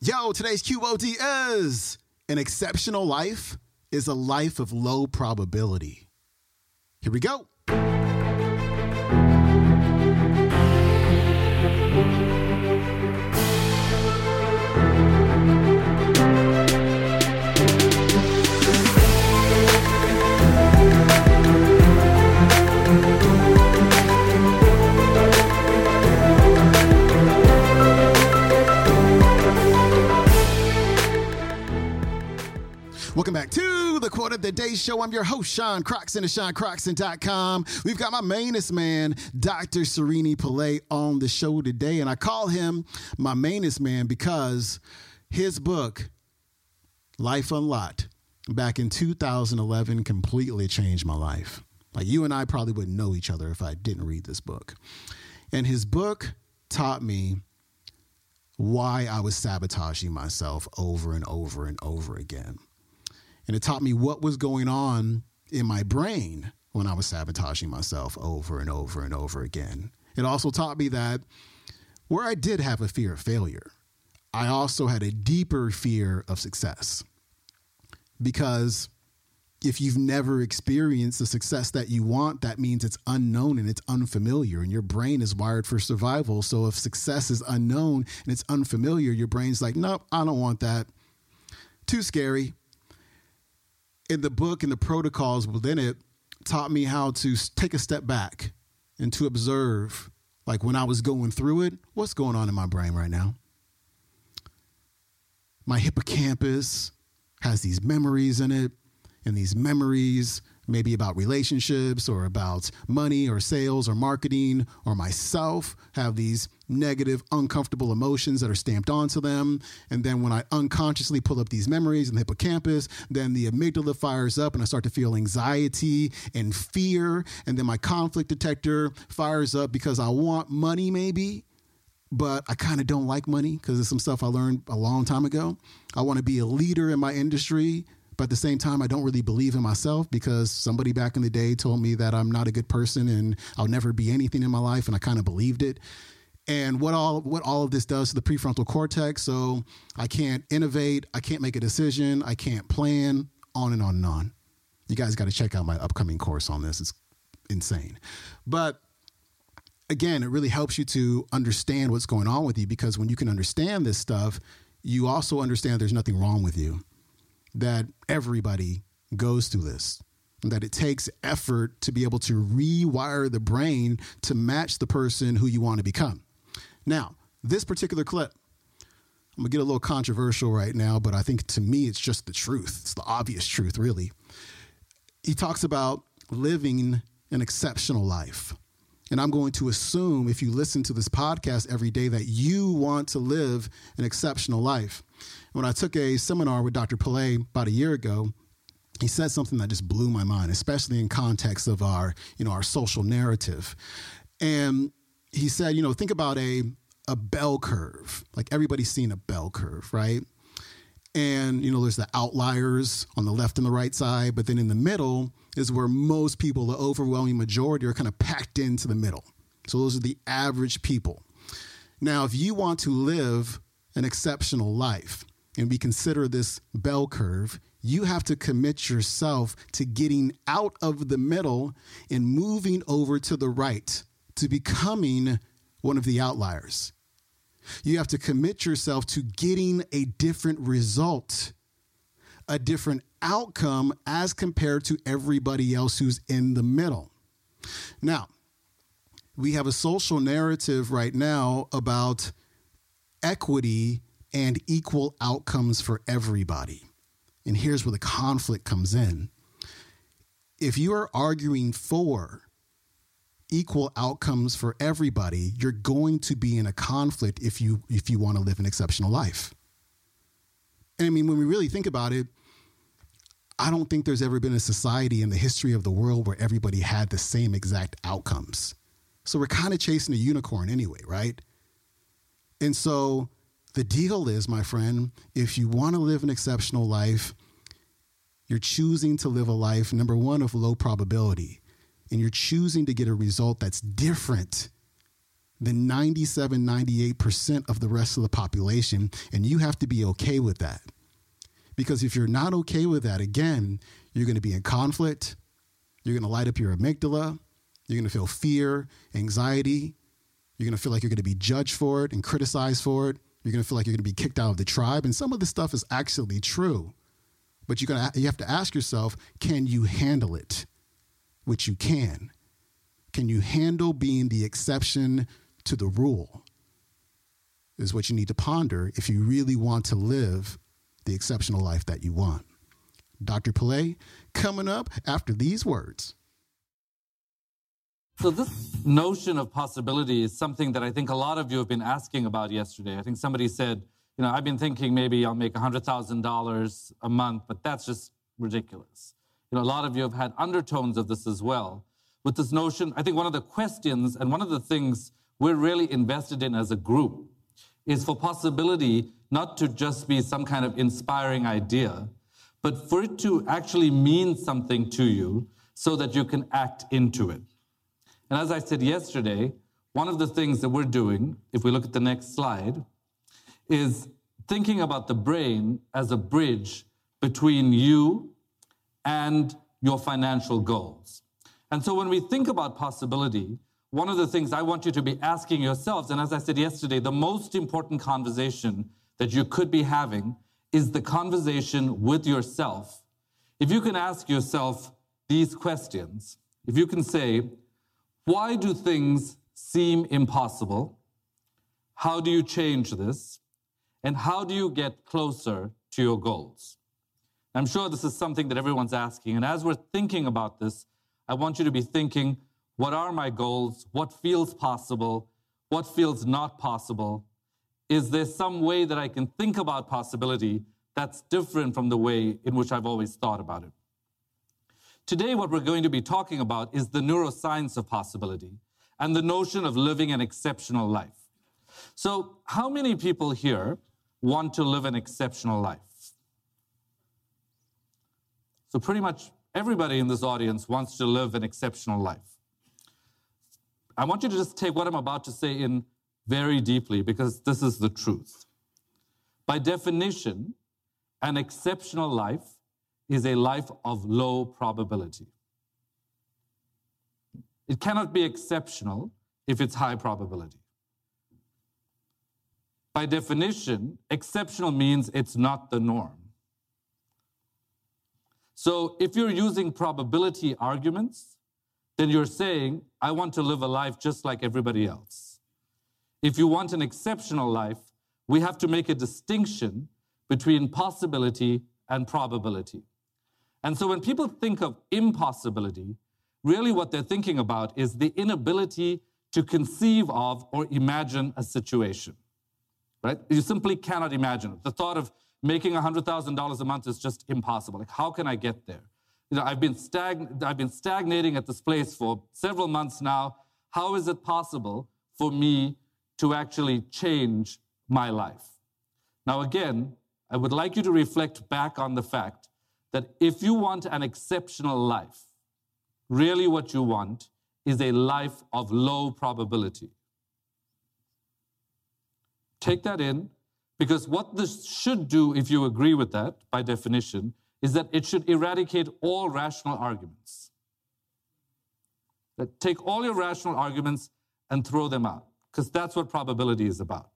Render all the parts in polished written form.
Yo, today's QOD is an exceptional life is a life of low probability. Here we go. Welcome back to the Quote of the Day Show. I'm your host, Sean Croxton of SeanCroxon.com. We've got my mainest man, Dr. Srini Pillay, on the show today. And I call him my mainest man because his book, Life Unlocked, back in 2011, completely changed my life. Like, you and I probably wouldn't know each other if I didn't read this book. And his book taught me why I was sabotaging myself over and over and over again. And it taught me what was going on in my brain when I was sabotaging myself over and over and over again. It also taught me that where I did have a fear of failure, I also had a deeper fear of success. Because if you've never experienced the success that you want, that means it's unknown and it's unfamiliar, and your brain is wired for survival. So if success is unknown and it's unfamiliar, your brain's like, nope, I don't want that. Too scary. In the book and the protocols within it taught me how to take a step back and to observe, like when I was going through it, what's going on in my brain right now? My hippocampus has these memories in it, and these memories maybe about relationships or about money or sales or marketing or myself have these negative, uncomfortable emotions that are stamped onto them. And then when I unconsciously pull up these memories in the hippocampus, then the amygdala fires up and I start to feel anxiety and fear. And then my conflict detector fires up because I want money maybe, but I kind of don't like money because it's some stuff I learned a long time ago. I want to be a leader in my industry, but at the same time, I don't really believe in myself because somebody back in the day told me that I'm not a good person and I'll never be anything in my life. And I kind of believed it. And what all of this does to the prefrontal cortex. So I can't innovate. I can't make a decision. I can't plan, on and on and on. You guys got to check out my upcoming course on this. It's insane. But again, it really helps you to understand what's going on with you, because when you can understand this stuff, you also understand there's nothing wrong with you, that everybody goes through this, and that it takes effort to be able to rewire the brain to match the person who you want to become. Now, this particular clip, I'm going to get a little controversial right now, but I think to me, it's just the truth. It's the obvious truth, really. He talks about living an exceptional life. And I'm going to assume if you listen to this podcast every day that you want to live an exceptional life. When I took a seminar with Dr. Pillay about a year ago, he said something that just blew my mind, especially in context of our, our social narrative. And he said, think about a bell curve. Like, everybody's seen a bell curve, right? And, there's the outliers on the left and the right side, but then in the middle is where most people, the overwhelming majority, are kind of packed into the middle. So those are the average people. Now, if you want to live an exceptional life, and we consider this bell curve, you have to commit yourself to getting out of the middle and moving over to the right, to becoming one of the outliers. You have to commit yourself to getting a different result, a different outcome as compared to everybody else who's in the middle. Now, we have a social narrative right now about equity and equal outcomes for everybody. And here's where the conflict comes in. If you are arguing for equal outcomes for everybody, you're going to be in a conflict if you want to live an exceptional life. And I mean, when we really think about it, I don't think there's ever been a society in the history of the world where everybody had the same exact outcomes. So we're kind of chasing a unicorn anyway, right? And so the deal is, my friend, if you want to live an exceptional life, you're choosing to live a life, number one, of low probability. And you're choosing to get a result that's different than 97, 98% of the rest of the population. And you have to be okay with that. Because if you're not okay with that, again, you're going to be in conflict. You're going to light up your amygdala. You're going to feel fear, anxiety. You're going to feel like you're going to be judged for it and criticized for it. You're going to feel like you're going to be kicked out of the tribe. And some of this stuff is actually true. But you have to ask yourself, can you handle it? Which you can. Can you handle being the exception to the rule? Is what you need to ponder if you really want to live the exceptional life that you want. Dr. Pillay, coming up after these words. So this notion of possibility is something that I think a lot of you have been asking about yesterday. I think somebody said, you know, I've been thinking maybe I'll make $100,000 a month, but that's just ridiculous. You know, a lot of you have had undertones of this as well. With this notion, I think one of the questions and one of the things we're really invested in as a group is for possibility not to just be some kind of inspiring idea, but for it to actually mean something to you so that you can act into it. And as I said yesterday, one of the things that we're doing, if we look at the next slide, is thinking about the brain as a bridge between you and your financial goals. And so when we think about possibility, one of the things I want you to be asking yourselves, and as I said yesterday, the most important conversation that you could be having is the conversation with yourself. If you can ask yourself these questions, if you can say, why do things seem impossible? How do you change this? And how do you get closer to your goals? I'm sure this is something that everyone's asking. And as we're thinking about this, I want you to be thinking, what are my goals? What feels possible? What feels not possible? Is there some way that I can think about possibility that's different from the way in which I've always thought about it? Today, what we're going to be talking about is the neuroscience of possibility and the notion of living an exceptional life. So how many people here want to live an exceptional life? So pretty much everybody in this audience wants to live an exceptional life. I want you to just take what I'm about to say in very deeply because this is the truth. By definition, an exceptional life is a life of low probability. It cannot be exceptional if it's high probability. By definition, exceptional means it's not the norm. So if you're using probability arguments, then you're saying, I want to live a life just like everybody else. If you want an exceptional life, we have to make a distinction between possibility and probability. And so when people think of impossibility, really what they're thinking about is the inability to conceive of or imagine a situation, right? You simply cannot imagine it. The thought of making $100,000 a month is just impossible. Like, how can I get there? You know, I've been stagnating at this place for several months now. How is it possible for me to actually change my life? Now, again, I would like you to reflect back on the fact that if you want an exceptional life, really what you want is a life of low probability. Take that in, because what this should do, if you agree with that, by definition, is that it should eradicate all rational arguments. That take all your rational arguments and throw them out, because that's what probability is about.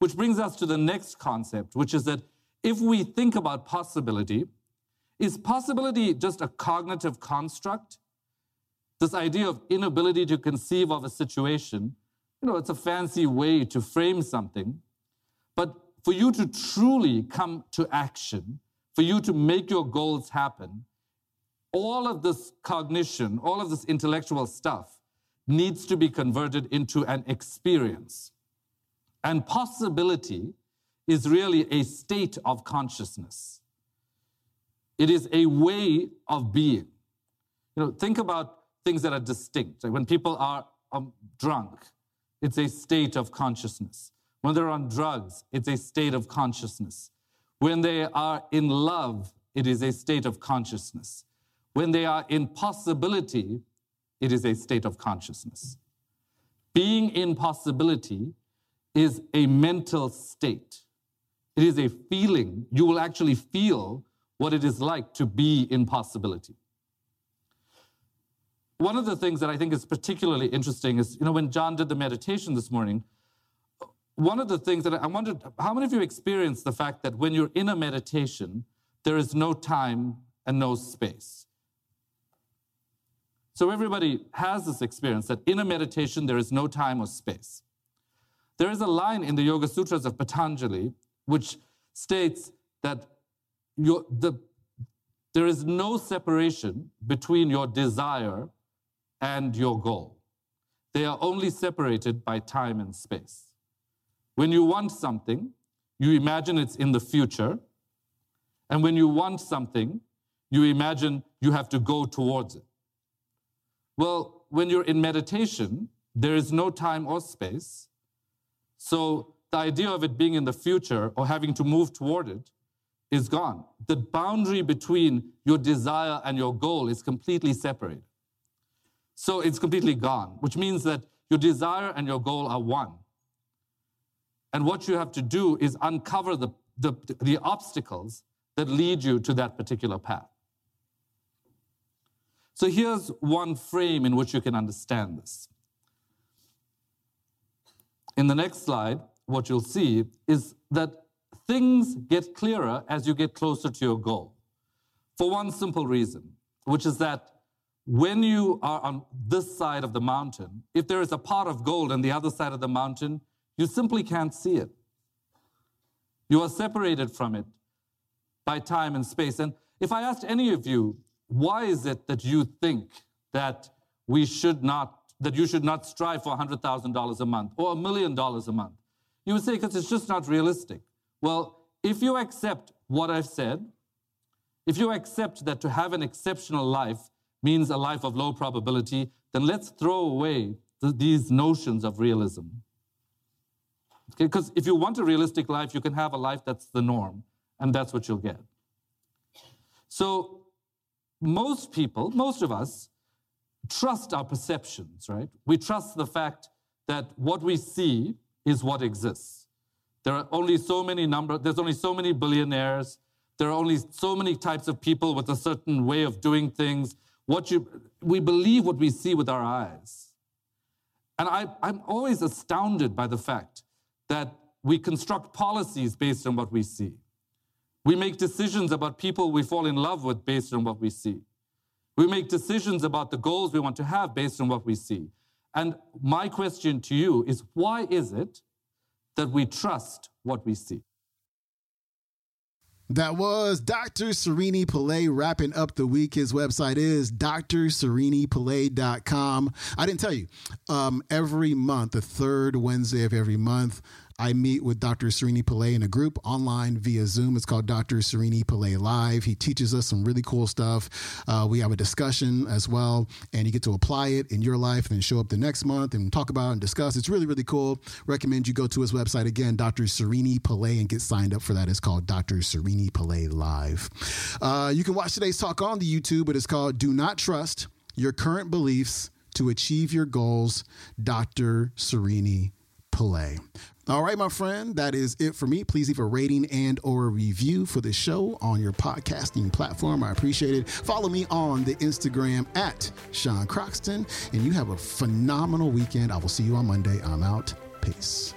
Which brings us to the next concept, which is that if we think about possibility, is possibility just a cognitive construct? This idea of inability to conceive of a situation, you know, it's a fancy way to frame something. But for you to truly come to action, for you to make your goals happen, all of this cognition, all of this intellectual stuff needs to be converted into an experience. And possibility is really a state of consciousness. It is a way of being. You know, think about things that are distinct. Like when people are drunk, it's a state of consciousness. When they're on drugs, it's a state of consciousness. When they are in love, it is a state of consciousness. When they are in possibility, it is a state of consciousness. Being in possibility is a mental state. It is a feeling. You will actually feel what it is like to be in possibility. One of the things that I think is particularly interesting is, when John did the meditation this morning, one of the things that I wondered, how many of you experience the fact that when you're in a meditation, there is no time and no space? So everybody has this experience that in a meditation, there is no time or space. There is a line in the Yoga Sutras of Patanjali which states that there is no separation between your desire and your goal. They are only separated by time and space. When you want something, you imagine it's in the future. And when you want something, you imagine you have to go towards it. Well, when you're in meditation, there is no time or space. So the idea of it being in the future or having to move toward it is gone. The boundary between your desire and your goal is completely separated. So it's completely gone, which means that your desire and your goal are one. And what you have to do is uncover the obstacles that lead you to that particular path. So here's one frame in which you can understand this. In the next slide, what you'll see is that things get clearer as you get closer to your goal, for one simple reason, which is that when you are on this side of the mountain, if there is a pot of gold on the other side of the mountain, you simply can't see it. You are separated from it by time and space. And if I asked any of you, why is it that you think that you should not strive for $100,000 a month or $1 million a month? You would say, because it's just not realistic. Well, if you accept what I've said, if you accept that to have an exceptional life means a life of low probability, then let's throw away these notions of realism. Okay? Because if you want a realistic life, you can have a life that's the norm, and that's what you'll get. So most of us, trust our perceptions, right? We trust the fact that what we see is what exists. There are only so many there's only so many billionaires. There are only so many types of people with a certain way of doing things. We believe what we see with our eyes. And I'm always astounded by the fact that we construct policies based on what we see. We make decisions about people we fall in love with based on what we see. We make decisions about the goals we want to have based on what we see. And my question to you is, why is it that we trust what we see? That was Dr. Srini Pillay wrapping up the week. His website is drsrinipillay.com. I didn't tell you, every month, the third Wednesday of every month, I meet with Dr. Srini Pillay in a group online via Zoom. It's called Dr. Srini Pillay Live. He teaches us some really cool stuff. We have a discussion as well, and you get to apply it in your life and show up the next month and talk about it and discuss. It's really, really cool. Recommend you go to his website again, Dr. Srini Pillay, and get signed up for that. It's called Dr. Srini Pillay Live. You can watch today's talk on the YouTube, but it's called Do Not Trust Your Current Beliefs to Achieve Your Goals, Dr. Srini Pillay. All right, my friend, that is it for me. Please leave a rating and or a review for the show on your podcasting platform. I appreciate it. Follow me on the Instagram at Sean Croxton, and you have a phenomenal weekend. I will see you on Monday. I'm out. Peace.